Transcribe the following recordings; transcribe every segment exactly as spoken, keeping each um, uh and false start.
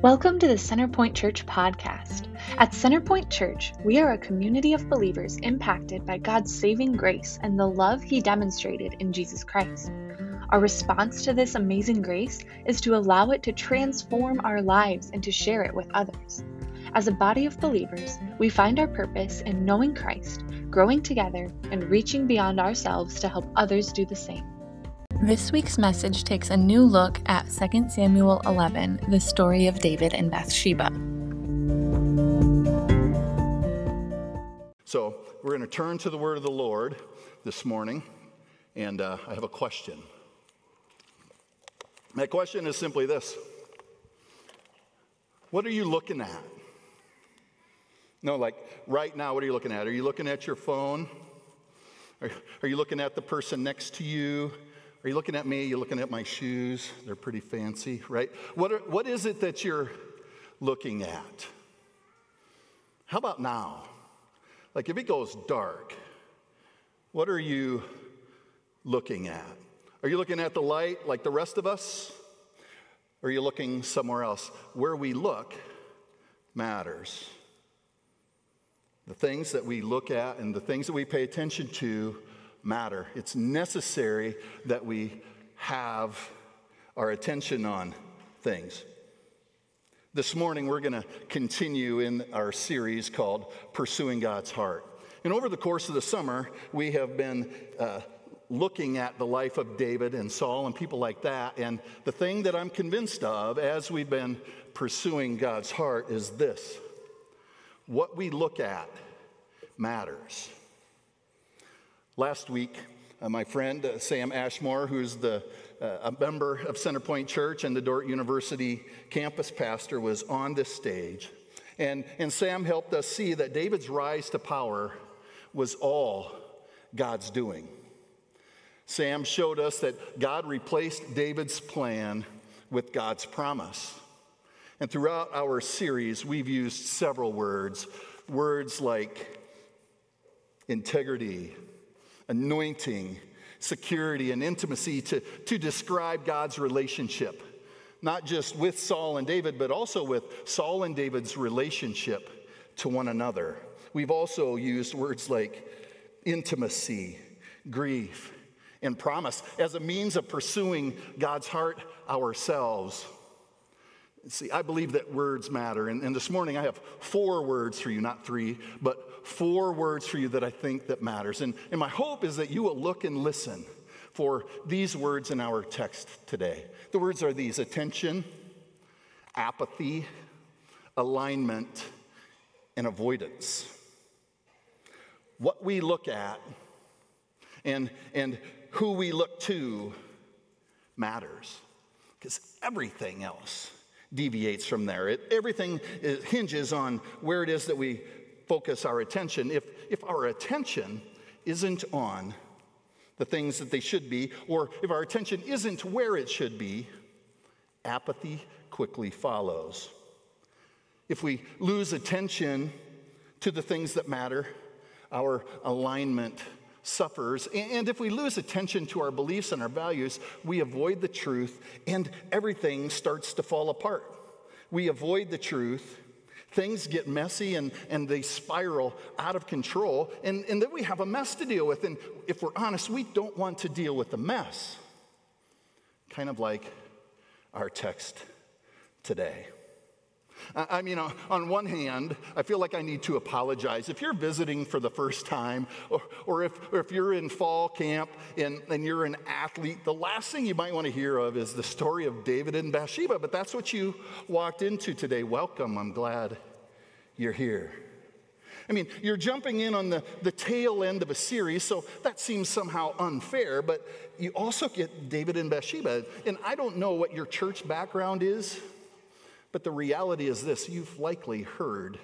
Welcome to the Centerpoint Church podcast. At Centerpoint Church, we are a community of believers impacted by God's saving grace and the love He demonstrated in Jesus Christ. Our response to this amazing grace is to allow it to transform our lives and to share it with others. As a body of believers, we find our purpose in knowing Christ, growing together, and reaching beyond ourselves to help others do the same. This week's message takes a new look at Second Samuel eleven, the story of David and Bathsheba. So we're going to turn to the word of the Lord this morning, and uh, I have a question. My question is simply this. What are you looking at? No, like right now, what are you looking at? Are you looking at your phone? Are, are you looking at the person next to you? Are you looking at me? You're looking at my shoes. They're pretty fancy, right? What are, what is it that you're looking at? How about now? Like if it goes dark, what are you looking at? Are you looking at the light like the rest of us? Or are you looking somewhere else? Where we look matters. The things that we look at and the things that we pay attention to matter. It's necessary that we have our attention on things. This morning, we're going to continue in our series called Pursuing God's Heart. And over the course of the summer, we have been uh, looking at the life of David and Saul and people like that. And the thing that I'm convinced of as we've been pursuing God's heart is this: what we look at matters. Last week, uh, my friend uh, Sam Ashmore, who's the, uh, a member of Centerpoint Church and the Dort University campus pastor, was on this stage. And, and Sam helped us see that David's rise to power was all God's doing. Sam showed us that God replaced David's plan with God's promise. And throughout our series, we've used several words, words like integrity, anointing, security, and intimacy to, to describe God's relationship, not just with Saul and David, but also with Saul and David's relationship to one another. We've also used words like intimacy, grief, and promise as a means of pursuing God's heart ourselves. See, I believe that words matter, and, and this morning I have four words for you, not three, but four words for you that I think that matters. And, and my hope is that you will look and listen for these words in our text today. The words are these: attention, apathy, alignment, and avoidance. What we look at and, and who we look to matters, because everything else deviates from there. It, everything is, hinges on where it is that we focus our attention. If, if our attention isn't on the things that they should be, or if our attention isn't where it should be, apathy quickly follows. If we lose attention to the things that matter, our alignment suffers. And if we lose attention to our beliefs and our values, we avoid the truth, and everything starts to fall apart. We avoid the truth, things get messy, and, and they spiral out of control, and, and then we have a mess to deal with. And if we're honest, we don't want to deal with the mess, kind of like our text today. I mean, on one hand, I feel like I need to apologize. If you're visiting for the first time, or, or, if, or if you're in fall camp and, and you're an athlete, the last thing you might want to hear of is the story of David and Bathsheba, but that's what you walked into today. Welcome. I'm glad you're here. I mean, you're jumping in on the, the tail end of a series, so that seems somehow unfair, but you also get David and Bathsheba, and I don't know what your church background is, but the reality is this: you've likely heard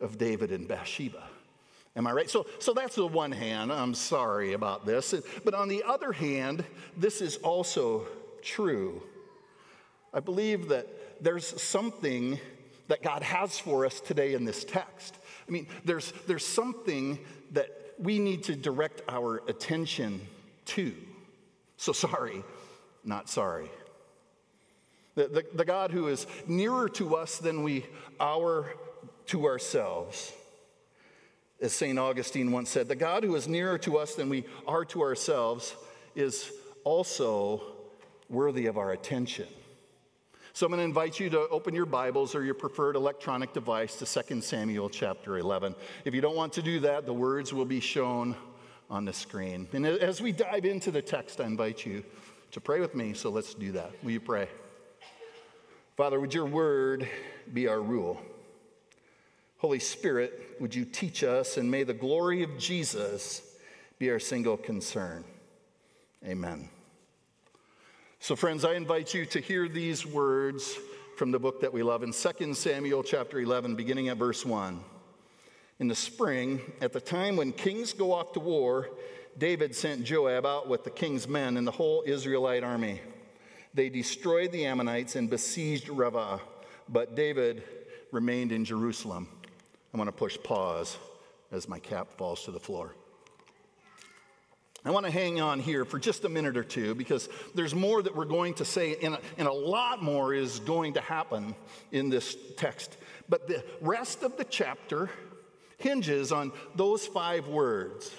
of David and Bathsheba. Am I right? So, so that's the one hand. I'm sorry about this. But on the other hand, this is also true. I believe that there's something that God has for us today in this text. I mean, there's, there's something that we need to direct our attention to. So sorry, not sorry. The, the, the God who is nearer to us than we are to ourselves. As Saint Augustine once said, the God who is nearer to us than we are to ourselves is also worthy of our attention. So I'm going to invite you to open your Bibles or your preferred electronic device to Second Samuel chapter eleven. If you don't want to do that, the words will be shown on the screen. And as we dive into the text, I invite you to pray with me, so let's do that. Will you pray? Father, would your word be our rule? Holy Spirit, would you teach us, and may the glory of Jesus be our single concern. Amen. So friends, I invite you to hear these words from the book that we love in Second Samuel chapter eleven, beginning at verse one. In the spring, at the time when kings go off to war, David sent Joab out with the king's men and the whole Israelite army. They destroyed the Ammonites and besieged Rabbah, but David remained in Jerusalem. I want to push pause as my cap falls to the floor. I want to hang on here for just a minute or two, because there's more that we're going to say, and a, and a lot more is going to happen in this text. But the rest of the chapter hinges on those five words.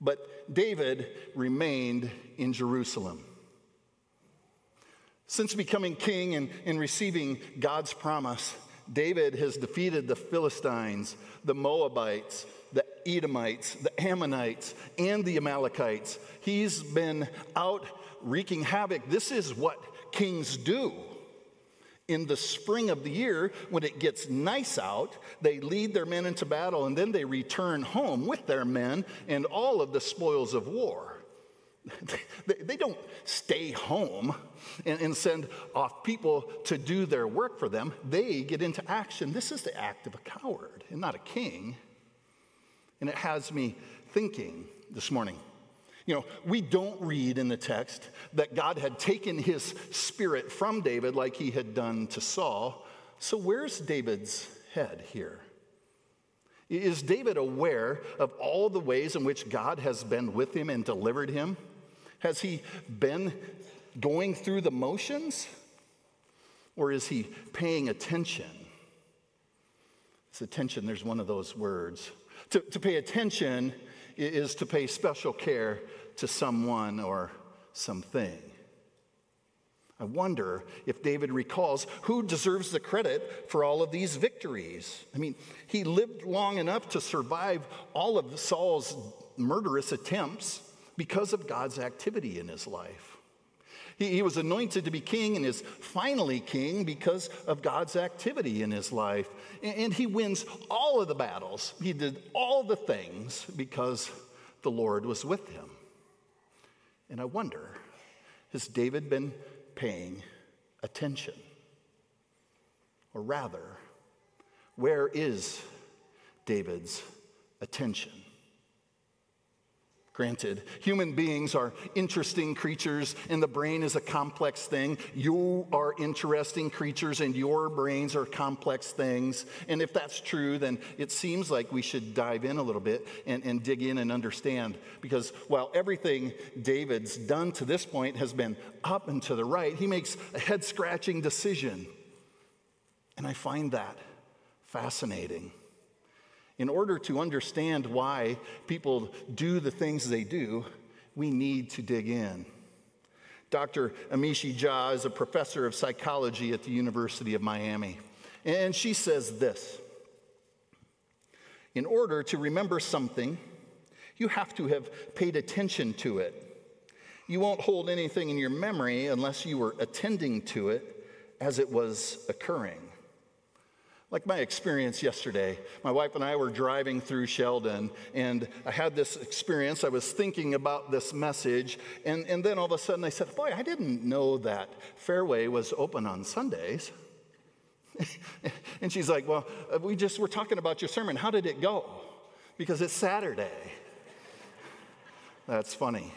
But David remained in Jerusalem. Since becoming king and, and receiving God's promise, David has defeated the Philistines, the Moabites, the Edomites, the Ammonites, and the Amalekites. He's been out wreaking havoc. This is what kings do. In the spring of the year, when it gets nice out, they lead their men into battle, and then they return home with their men and all of the spoils of war. They don't stay home and send off people to do their work for them. They get into action. This is the act of a coward and not a king. And it has me thinking this morning. You know, we don't read in the text that God had taken his spirit from David like he had done to Saul. So where's David's head here? Is David aware of all the ways in which God has been with him and delivered him? Has he been going through the motions? Or is he paying attention? It's attention, there's one of those words. To, to pay attention is to pay special care to someone or something. I wonder if David recalls who deserves the credit for all of these victories. I mean, he lived long enough to survive all of Saul's murderous attempts because of God's activity in his life. He, he was anointed to be king and is finally king because of God's activity in his life. And, and he wins all of the battles. He did all the things because the Lord was with him. And I wonder, has David been paying attention? Or rather, where is David's attention? Granted, human beings are interesting creatures, and the brain is a complex thing. You are interesting creatures, and your brains are complex things. And if that's true, then it seems like we should dive in a little bit and, and dig in and understand. Because while everything David's done to this point has been up and to the right, he makes a head-scratching decision. And I find that fascinating. In order to understand why people do the things they do, we need to dig in. Doctor Amishi Jha is a professor of psychology at the University of Miami, and she says this: in order to remember something, you have to have paid attention to it. You won't hold anything in your memory unless you were attending to it as it was occurring. Like my experience yesterday, my wife and I were driving through Sheldon, and I had this experience. I was thinking about this message, and, and then all of a sudden I said, boy, I didn't know that Fairway was open on Sundays. And she's like, well, we just were talking about your sermon. How did it go? Because it's Saturday. That's funny.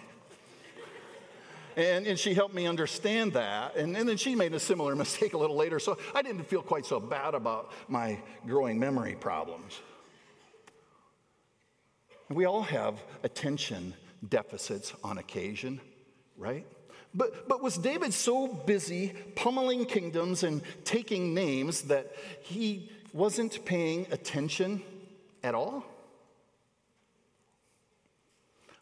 And, and she helped me understand that. And, and then she made a similar mistake a little later, so I didn't feel quite so bad about my growing memory problems. We all have attention deficits on occasion, right? But, but was David so busy pummeling kingdoms and taking names that he wasn't paying attention at all?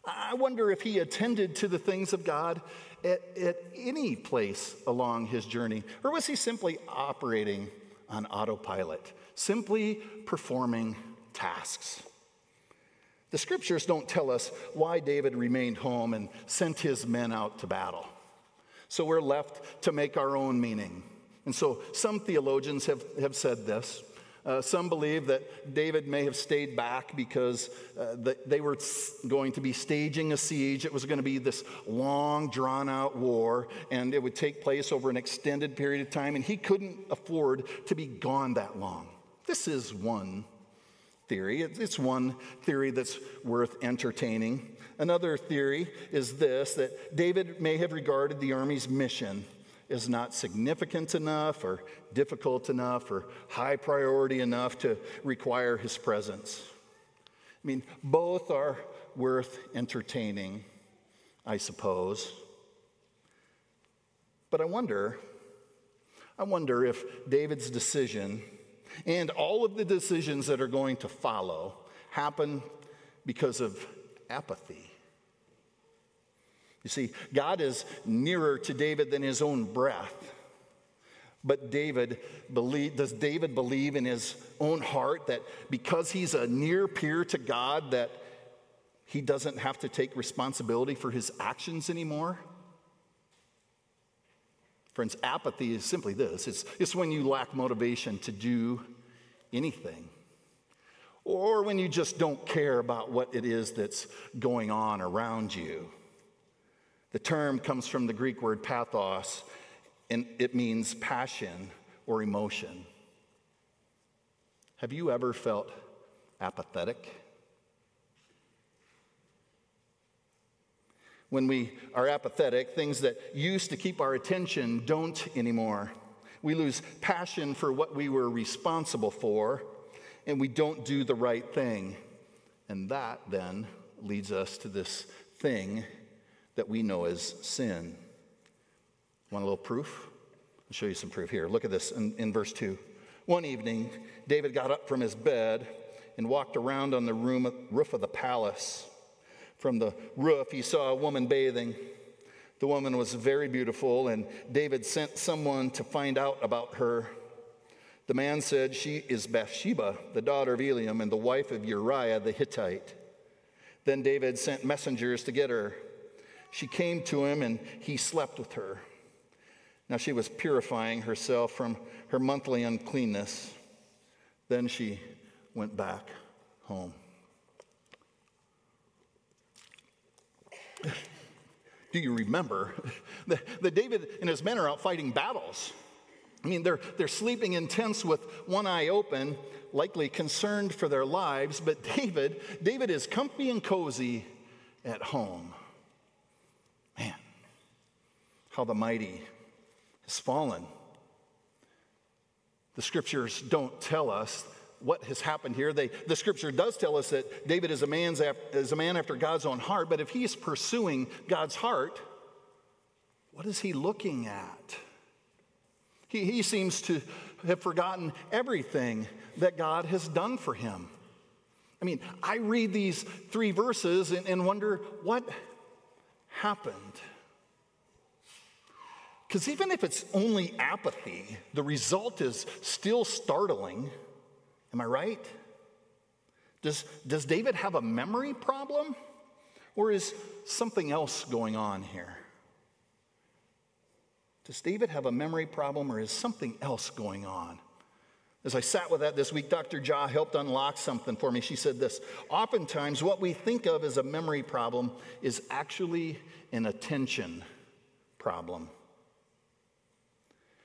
I wonder if he attended to the things of God at, at any place along his journey, or was he simply operating on autopilot, simply performing tasks? The scriptures don't tell us why David remained home and sent his men out to battle. So we're left to make our own meaning. And so some theologians have, have said this. Uh, some believe that David may have stayed back because uh, the, they were going to be staging a siege. It was going to be this long, drawn-out war, and it would take place over an extended period of time, and he couldn't afford to be gone that long. This is one theory. It, it's one theory that's worth entertaining. Another theory is this, that David may have regarded the army's mission is not significant enough or difficult enough or high priority enough to require his presence. I mean, both are worth entertaining, I suppose. But I wonder, I wonder if David's decision and all of the decisions that are going to follow happen because of apathy. You see, God is nearer to David than his own breath. But David, believe, does David believe in his own heart that because he's a near peer to God that he doesn't have to take responsibility for his actions anymore? Friends, apathy is simply this. It's, it's when you lack motivation to do anything, or when you just don't care about what it is that's going on around you. The term comes from the Greek word pathos, and it means passion or emotion. Have you ever felt apathetic? When we are apathetic, things that used to keep our attention don't anymore. We lose passion for what we were responsible for, and we don't do the right thing. And that then leads us to this thing that we know as sin. Want a little proof? I'll show you some proof here. Look at this in, in verse two. One evening, David got up from his bed and walked around on the room, roof of the palace. From the roof, he saw a woman bathing. The woman was very beautiful, and David sent someone to find out about her. The man said, "She is Bathsheba, the daughter of Eliam, and the wife of Uriah the Hittite." Then David sent messengers to get her. She came to him, and he slept with her. Now she was purifying herself from her monthly uncleanness. Then she went back home. Do you remember that the David and his men are out fighting battles? I mean, they're, they're sleeping in tents with one eye open, likely concerned for their lives, but David, David is comfy and cozy at home. Man, how the mighty has fallen. The scriptures don't tell us what has happened here. They, the scripture does tell us that David is a, man's, is a man after God's own heart, but if he's pursuing God's heart, what is he looking at? He, he seems to have forgotten everything that God has done for him. I mean, I read these three verses and, and wonder what happened. Because even if it's only apathy, the result is still startling. Am I right? Does, does David have a memory problem? Or is something else going on here? Does David have a memory problem, or is something else going on? As I sat with that this week, Doctor Jha helped unlock something for me. She said this: oftentimes what we think of as a memory problem is actually an attention problem.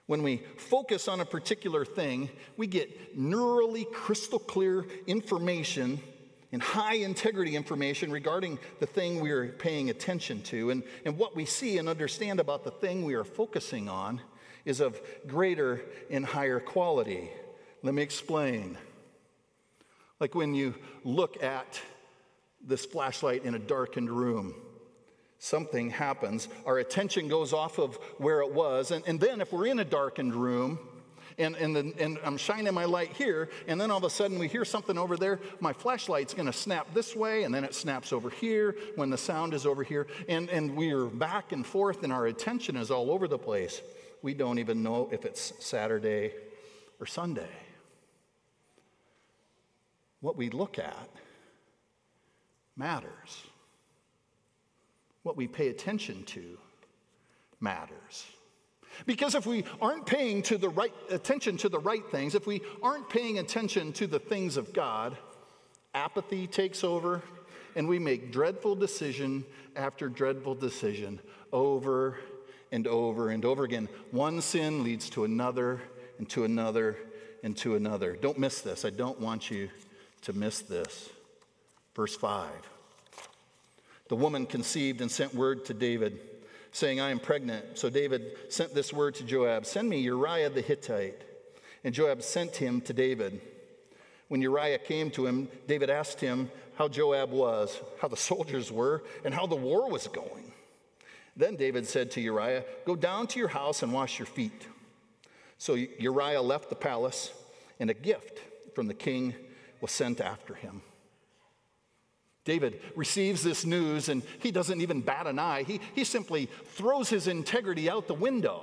When we focus on a particular thing, we get neurally crystal clear information and high integrity information regarding the thing we are paying attention to. And, and what we see and understand about the thing we are focusing on is of greater and higher quality. Let me explain. Like when you look at this flashlight in a darkened room, something happens. Our attention goes off of where it was. And, and then if we're in a darkened room, and, and, the, and I'm shining my light here, and then all of a sudden we hear something over there, my flashlight's going to snap this way, and then it snaps over here when the sound is over here. And, and we are back and forth, and our attention is all over the place. We don't even know if it's Saturday or Sunday. What we look at matters. What we pay attention to matters. Because if we aren't paying to the right attention to the right things, if we aren't paying attention to the things of God, apathy takes over, and we make dreadful decision after dreadful decision over and over and over again. One sin leads to another and to another and to another. Don't miss this. I don't want you to miss this. Verse five. The woman conceived and sent word to David, saying, I am pregnant. So David sent this word to Joab, send me Uriah the Hittite. And Joab sent him to David. When Uriah came to him, David asked him how Joab was, how the soldiers were, and how the war was going. Then David said to Uriah, go down to your house and wash your feet. So Uriah left the palace, and a gift from the king was sent after him. David receives this news, and he doesn't even bat an eye. He, he simply throws his integrity out the window.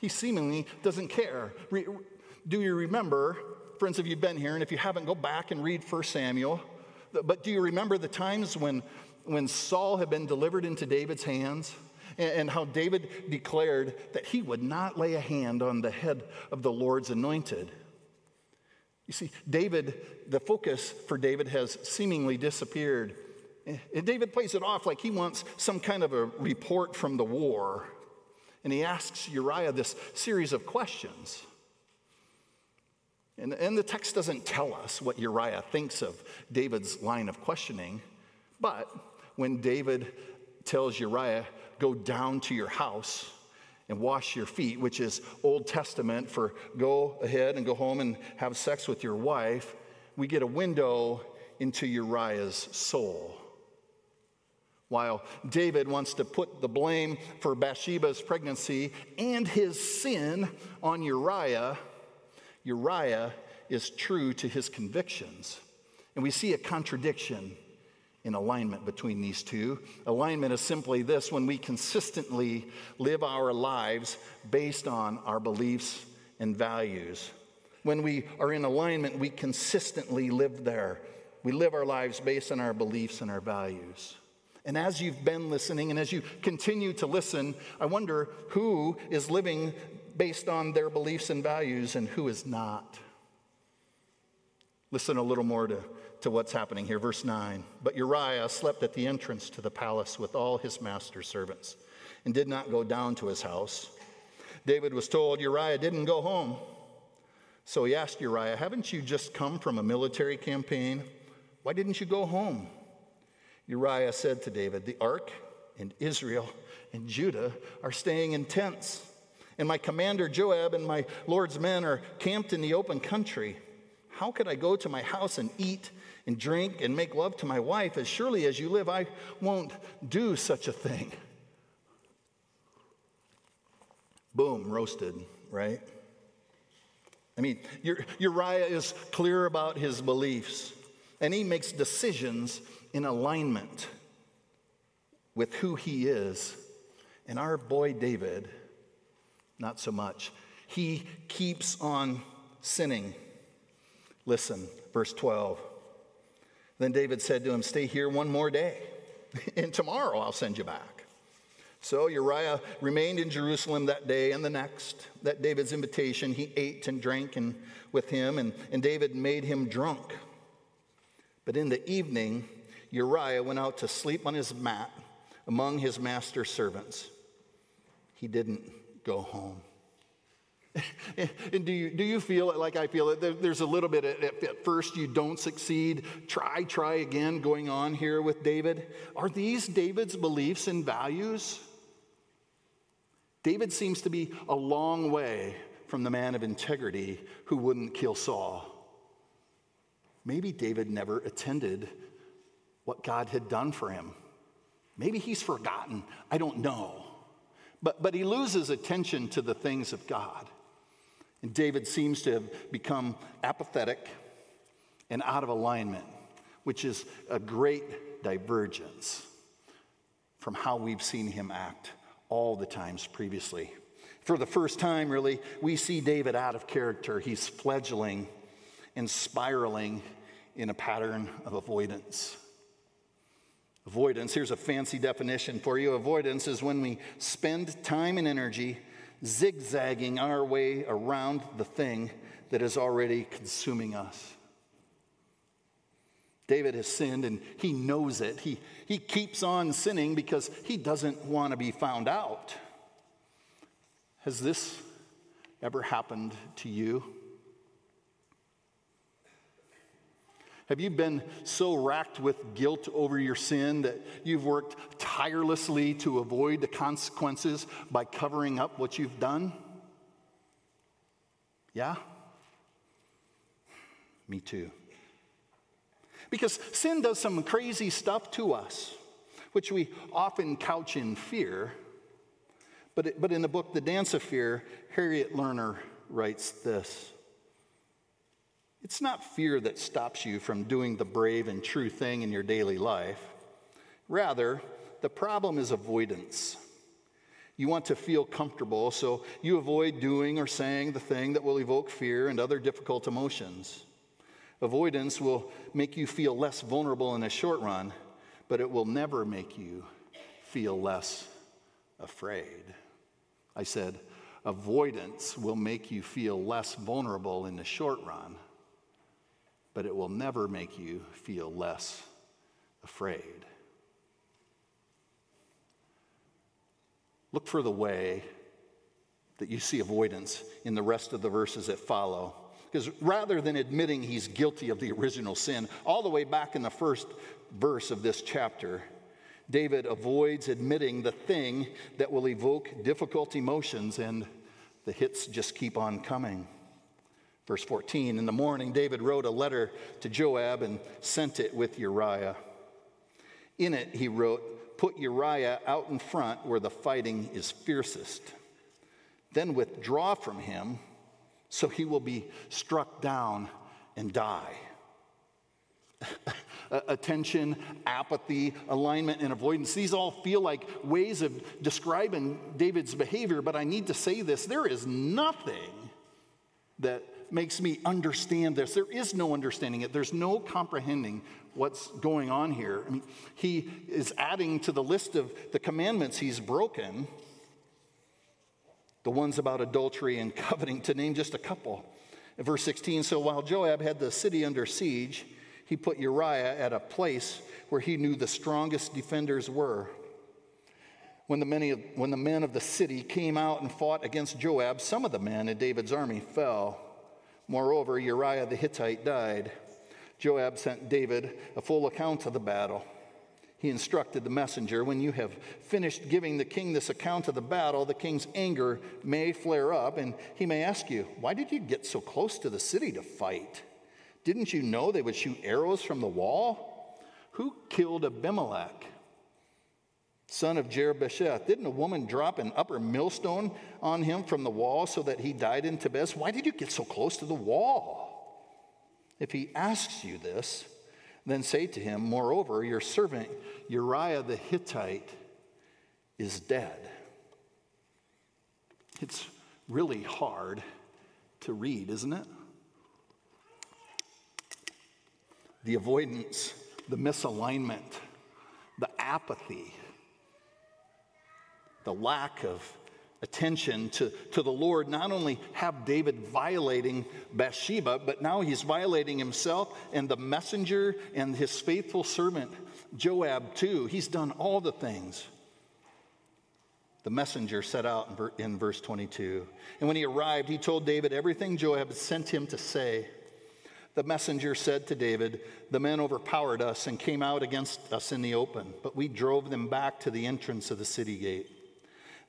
He seemingly doesn't care. Re, do you remember, friends, if you've been here, and if you haven't, go back and read First Samuel. But do you remember the times when, when Saul had been delivered into David's hands, and, and how David declared that he would not lay a hand on the head of the Lord's anointed? You see, David, the focus for David has seemingly disappeared. And David plays it off like he wants some kind of a report from the war. And he asks Uriah this series of questions. And, and the text doesn't tell us what Uriah thinks of David's line of questioning. But when David tells Uriah, go down to your house and wash your feet, which is Old Testament for go ahead and go home and have sex with your wife, we get a window into Uriah's soul. While David wants to put the blame for Bathsheba's pregnancy and his sin on Uriah, Uriah is true to his convictions. And we see a contradiction in alignment between these two. Alignment is simply this: when we consistently live our lives based on our beliefs and values. When we are in alignment, we consistently live there. We live our lives based on our beliefs and our values. And as you've been listening, and as you continue to listen, I wonder who is living based on their beliefs and values and who is not. Listen a little more to to what's happening here. Verse nine, but Uriah slept at the entrance to the palace with all his master's servants and did not go down to his house. David was told Uriah didn't go home. So he asked Uriah, haven't you just come from a military campaign? Why didn't you go home? Uriah said to David, the ark and Israel and Judah are staying in tents, and my commander Joab and my Lord's men are camped in the open country. How could I go to my house and eat and drink and make love to my wife? As surely as you live, I won't do such a thing. Boom, roasted, right? I mean, Uriah is clear about his beliefs, and he makes decisions in alignment with who he is. And our boy David, not so much. He keeps on sinning. Listen, verse twelve. Then David said to him, stay here one more day, and tomorrow I'll send you back. So Uriah remained in Jerusalem that day and the next. At David's invitation, he ate and drank and with him, and, and David made him drunk. But in the evening, Uriah went out to sleep on his mat among his master's servants. He didn't go home. And do you, do you feel it like I feel it? There, there's a little bit, at, at first you don't succeed, try, try again going on here with David. Are these David's beliefs and values? David seems to be a long way from the man of integrity who wouldn't kill Saul. Maybe David never attended what God had done for him. Maybe he's forgotten. I don't know. But, but he loses attention to the things of God. And David seems to have become apathetic and out of alignment, which is a great divergence from how we've seen him act all the times previously. For the first time, really, we see David out of character. He's fledgling and spiraling in a pattern of avoidance. Avoidance, here's a fancy definition for you. Avoidance is when we spend time and energy zigzagging our way around the thing that is already consuming us. David has sinned and he knows it. He, he keeps on sinning because he doesn't want to be found out. Has this ever happened to you? Have you been so racked with guilt over your sin that you've worked tirelessly to avoid the consequences by covering up what you've done? Yeah? Me too. Because sin does some crazy stuff to us, which we often couch in fear. But, it, but in the book, The Dance of Fear, Harriet Lerner writes this. It's not fear that stops you from doing the brave and true thing in your daily life. Rather, the problem is avoidance. You want to feel comfortable, so you avoid doing or saying the thing that will evoke fear and other difficult emotions. Avoidance will make you feel less vulnerable in the short run, but it will never make you feel less afraid. I said, avoidance will make you feel less vulnerable in the short run, but it will never make you feel less afraid. Look for the way that you see avoidance in the rest of the verses that follow. Because rather than admitting he's guilty of the original sin, all the way back in the first verse of this chapter, David avoids admitting the thing that will evoke difficult emotions, and the hits just keep on coming. Verse fourteen, in the morning, David wrote a letter to Joab and sent it with Uriah. In it, he wrote, "Put Uriah out in front where the fighting is fiercest. Then withdraw from him so he will be struck down and die." Attention, apathy, alignment, and avoidance. These all feel like ways of describing David's behavior, but I need to say this. There is nothing that makes me understand this. There is no understanding it. There's no comprehending what's going on here. I mean, he is adding to the list of the commandments he's broken, the ones about adultery and coveting, to name just a couple. In verse sixteen, so while Joab had the city under siege, he put Uriah at a place where he knew the strongest defenders were. When the, many of, when the men of the city came out and fought against Joab, some of the men in David's army fell. Moreover, Uriah the Hittite died. Joab sent David a full account of the battle. He instructed the messenger, "When you have finished giving the king this account of the battle, the king's anger may flare up, and he may ask you, 'Why did you get so close to the city to fight? Didn't you know they would shoot arrows from the wall? Who killed Abimelech, son of Jerubbesheth? Didn't a woman drop an upper millstone on him from the wall so that he died in Thebez? Why did you get so close to the wall?' If he asks you this, then say to him, 'Moreover, your servant Uriah the Hittite is dead.'" It's really hard to read, isn't it? The avoidance, the misalignment, the apathy, the lack of attention to, to the Lord not only have David violating Bathsheba, but now he's violating himself and the messenger and his faithful servant Joab too. He's done all the things the messenger set out in verse twenty-two. And when he arrived, he told David everything Joab had sent him to say. The messenger said to David, "The men overpowered us and came out against us in the open, but we drove them back to the entrance of the city gate.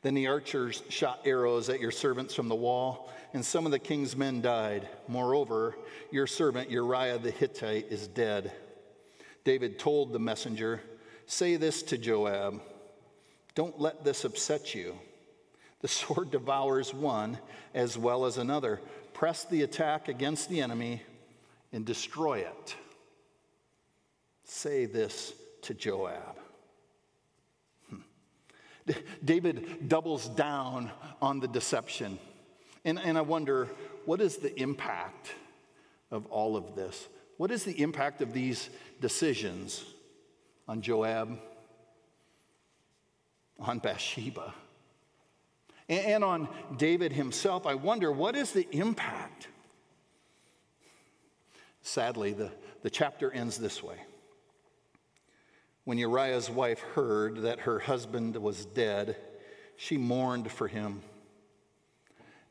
Then the archers shot arrows at your servants from the wall, and some of the king's men died. Moreover, your servant Uriah the Hittite is dead." David told the messenger, say this to Joab, don't let this upset you. The sword devours one as well as another. Press the attack against the enemy and destroy it. Say this to Joab. Hmm. David doubles down on the deception. And, and I wonder, what is the impact of all of this? What is the impact of these decisions on Joab, on Bathsheba, and, and on David himself? I wonder, what is the impact? Sadly, the, the chapter ends this way. When Uriah's wife heard that her husband was dead, she mourned for him.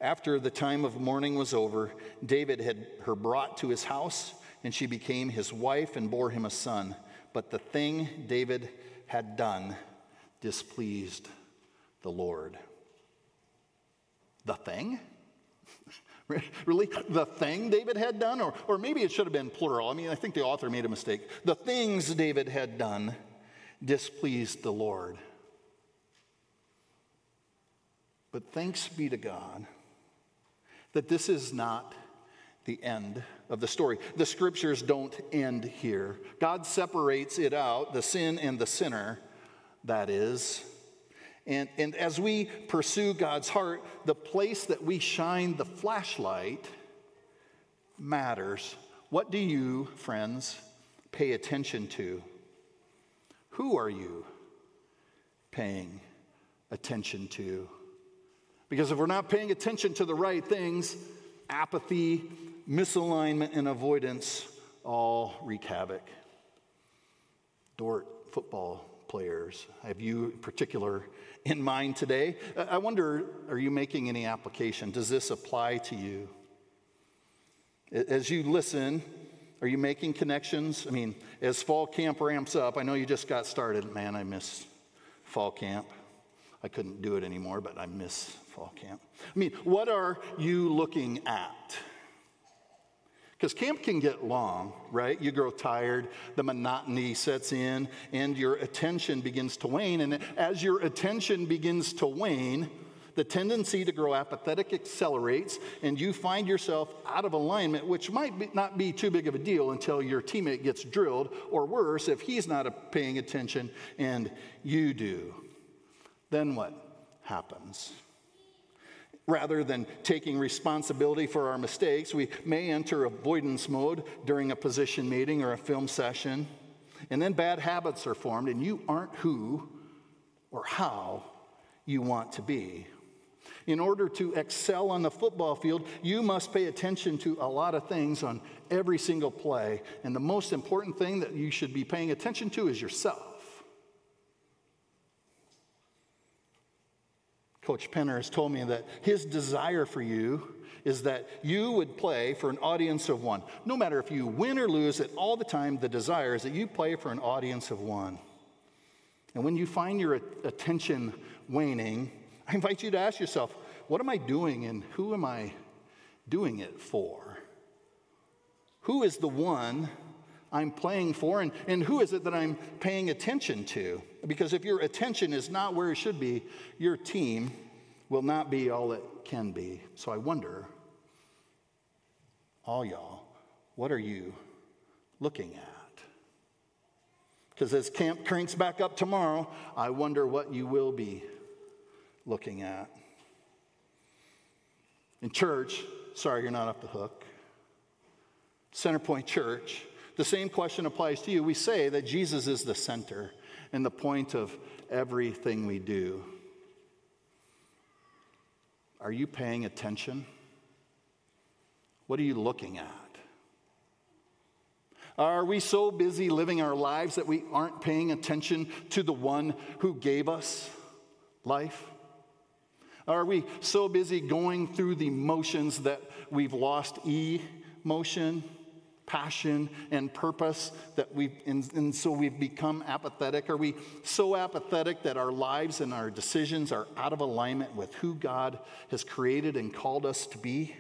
After the time of mourning was over, David had her brought to his house, and she became his wife and bore him a son. But the thing David had done displeased the Lord. The thing? Really? The thing David had done? Or, or maybe it should have been plural. I mean, I think the author made a mistake. The things David had done displeased the Lord. But thanks be to God that this is not the end of the story. The scriptures don't end here. God separates it out, the sin and the sinner, that is. And, and as we pursue God's heart, the place that we shine the flashlight matters. What do you, friends, pay attention to? Who are you paying attention to? Because if we're not paying attention to the right things, apathy, misalignment, and avoidance all wreak havoc. Dort football players, I have you in particular in mind today. I wonder, are you making any application? Does this apply to you? As you listen, are you making connections? I mean, as fall camp ramps up, I know you just got started. Man, I miss fall camp. I couldn't do it anymore, but I miss fall camp. I mean, what are you looking at? Because camp can get long, right? You grow tired, the monotony sets in, and your attention begins to wane. And as your attention begins to wane, the tendency to grow apathetic accelerates, and you find yourself out of alignment, which might be, not be too big of a deal until your teammate gets drilled, or worse, if he's not paying attention and you do. Then what happens? Rather than taking responsibility for our mistakes, we may enter avoidance mode during a position meeting or a film session, and then bad habits are formed, and you aren't who or how you want to be. In order to excel on the football field, you must pay attention to a lot of things on every single play, and the most important thing that you should be paying attention to is yourself. Coach Penner has told me that his desire for you is that you would play for an audience of one. No matter if you win or lose, at all the time, the desire is that you play for an audience of one. And when you find your attention waning, I invite you to ask yourself, what am I doing and who am I doing it for? Who is the one I'm playing for, and, and who is it that I'm paying attention to? Because if your attention is not where it should be, your team will not be all it can be. So I wonder, all y'all, what are you looking at? Because as camp cranks back up tomorrow, I wonder what you will be looking at. In church, sorry, you're not off the hook. Centerpoint Church, the same question applies to you. We say that Jesus is the center and the point of everything we do. Are you paying attention? What are you looking at? Are we so busy living our lives that we aren't paying attention to the one who gave us life? Are we so busy going through the motions that we've lost emotion, passion, and purpose, that we and, and so we've become apathetic? Are we so apathetic that our lives and our decisions are out of alignment with who God has created and called us to be?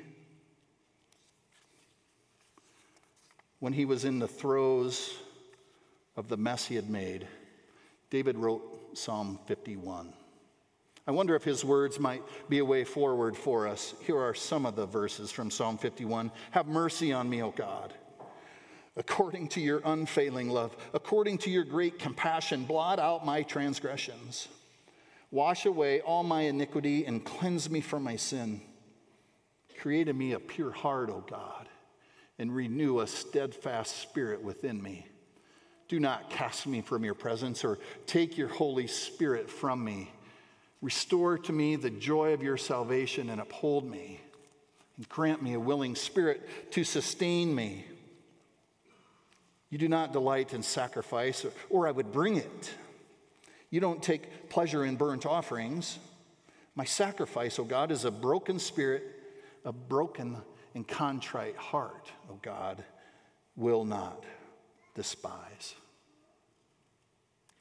When he was in the throes of the mess he had made, David wrote Psalm fifty-one. I wonder if his words might be a way forward for us. Here are some of the verses from Psalm fifty-one. Have mercy on me, O God, according to your unfailing love, according to your great compassion, blot out my transgressions. Wash away all my iniquity and cleanse me from my sin. Create in me a pure heart, O God, and renew a steadfast spirit within me. Do not cast me from your presence or take your Holy Spirit from me. Restore to me the joy of your salvation and uphold me, and grant me a willing spirit to sustain me. You do not delight in sacrifice, or I would bring it. You don't take pleasure in burnt offerings. My sacrifice, O God, is a broken spirit, a broken and contrite heart, O God, will not despise.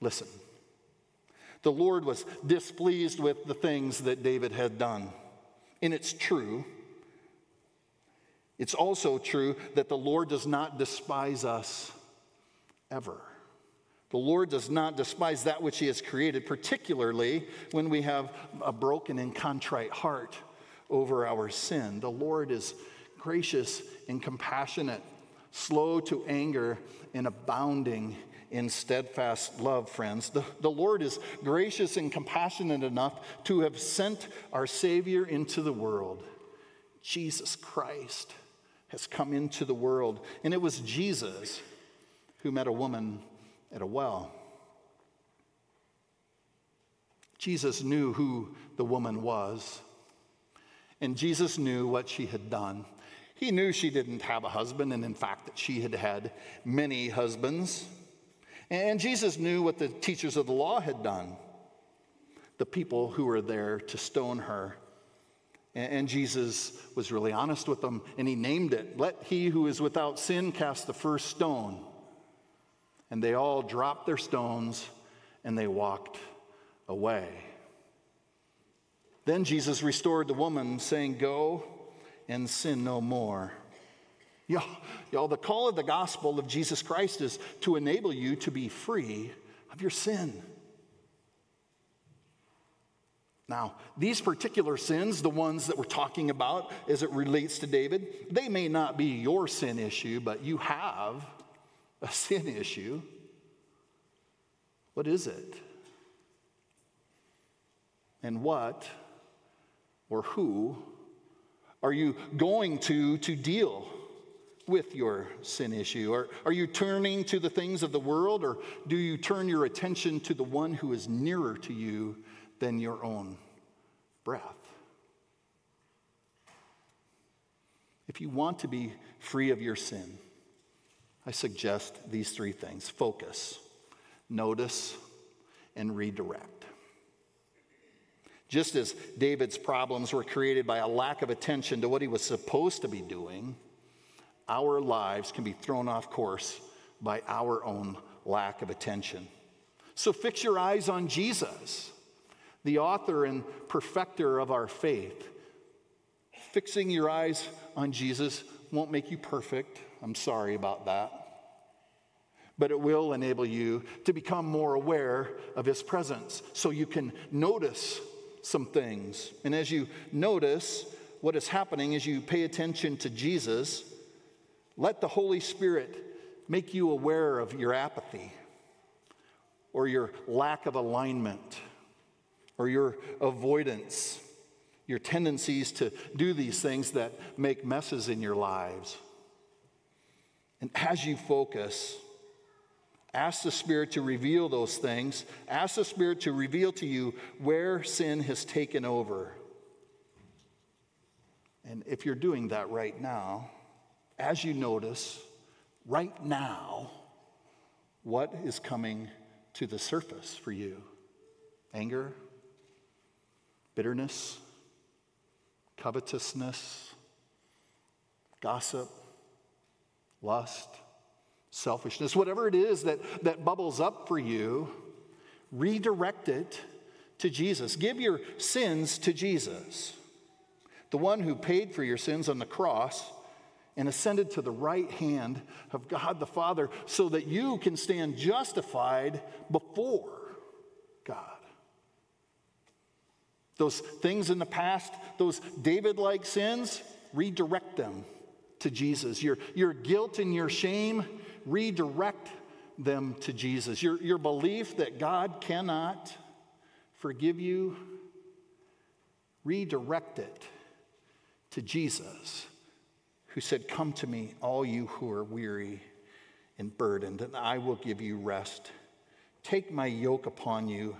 Listen, the Lord was displeased with the things that David had done, and it's true. It's also true that the Lord does not despise us ever. The Lord does not despise that which he has created, particularly when we have a broken and contrite heart over our sin. The Lord is gracious and compassionate, slow to anger and abounding in steadfast love, friends. The, the Lord is gracious and compassionate enough to have sent our Savior into the world. Jesus Christ has come into the world, and it was Jesus who met a woman at a well. Jesus knew who the woman was, and Jesus knew what she had done. He knew she didn't have a husband, and in fact that she had had many husbands. And Jesus knew what the teachers of the law had done, the people who were there to stone her. And Jesus was really honest with them, and he named it. Let he who is without sin cast the first stone. And they all dropped their stones and they walked away. Then Jesus restored the woman, saying, go and sin no more. Y'all, y'all, the call of the gospel of Jesus Christ is to enable you to be free of your sin. Now, these particular sins, the ones that we're talking about as it relates to David, they may not be your sin issue, but you have a sin issue. What is it? And what or who are you going to to deal with your sin issue? Are, are you turning to the things of the world, or do you turn your attention to the one who is nearer to you than your own breath? If you want to be free of your sin, I suggest these three things: focus, notice, and redirect. Just as David's problems were created by a lack of attention to what he was supposed to be doing, our lives can be thrown off course by our own lack of attention. So fix your eyes on Jesus, the author and perfecter of our faith. Fixing your eyes on Jesus won't make you perfect. I'm sorry about that. But it will enable you to become more aware of his presence, so you can notice some things. And as you notice what is happening, as you pay attention to Jesus, let the Holy Spirit make you aware of your apathy or your lack of alignment or your avoidance, your tendencies to do these things that make messes in your lives. And as you focus, ask the Spirit to reveal those things. Ask the Spirit to reveal to you where sin has taken over. And if you're doing that right now, as you notice, right now, what is coming to the surface for you? Anger, bitterness, covetousness, gossip, lust, selfishness, whatever it is that, that bubbles up for you, redirect it to Jesus. Give your sins to Jesus, the one who paid for your sins on the cross and ascended to the right hand of God the Father, so that you can stand justified before Those things in the past, those David-like sins, redirect them to Jesus. Your, your guilt and your shame, redirect them to Jesus. Your, your belief that God cannot forgive you, redirect it to Jesus, who said, "Come to me, all you who are weary and burdened, and I will give you rest. Take my yoke upon you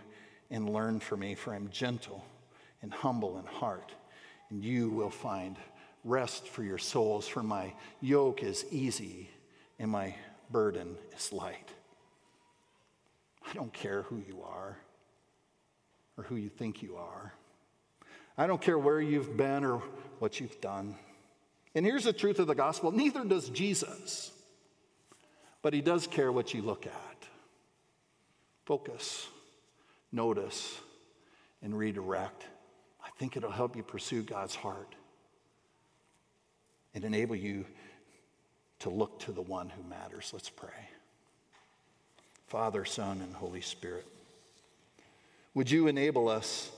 and learn from me, for I am gentle and humble in heart, and you will find rest for your souls, for my yoke is easy and my burden is light." I don't care who you are or who you think you are. I don't care where you've been or what you've done. And here's the truth of the gospel. Neither does Jesus, but he does care what you look at. Focus, notice, and redirect. I think it'll help you pursue God's heart and enable you to look to the one who matters. Let's pray. Father, Son, and Holy Spirit, would you enable us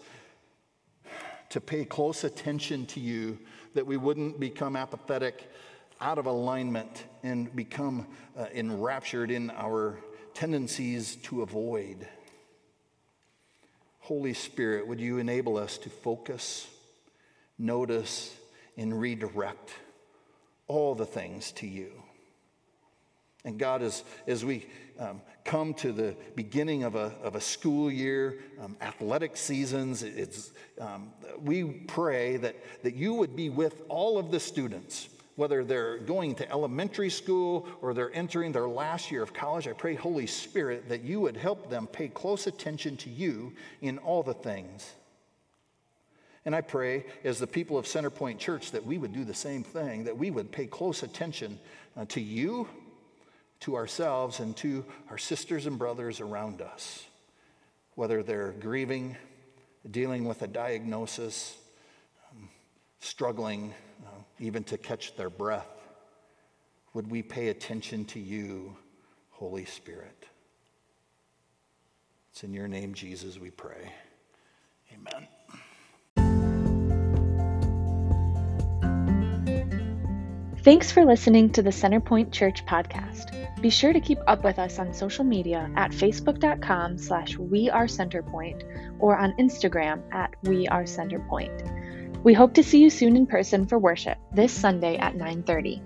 to pay close attention to you, that we wouldn't become apathetic, out of alignment, and become uh, enraptured in our tendencies to avoid. Holy Spirit, would you enable us to focus, notice, and redirect all the things to you. And God, as, as we um, come to the beginning of a, of a school year, um, athletic seasons, it's, um, we pray that, that you would be with all of the students, whether they're going to elementary school or they're entering their last year of college. I pray, Holy Spirit, that you would help them pay close attention to you in all the things. And I pray, as the people of Centerpoint Church, that we would do the same thing, that we would pay close attention uh, to you, to ourselves, and to our sisters and brothers around us, whether they're grieving, dealing with a diagnosis, um, struggling uh, even to catch their breath. Would we pay attention to you, Holy Spirit? It's in your name, Jesus, we pray. Amen. Thanks for listening to the Centerpoint Church podcast. Be sure to keep up with us on social media at facebook.com slash wearecenterpoint or on Instagram at wearecenterpoint. We hope to see you soon in person for worship this Sunday at nine thirty.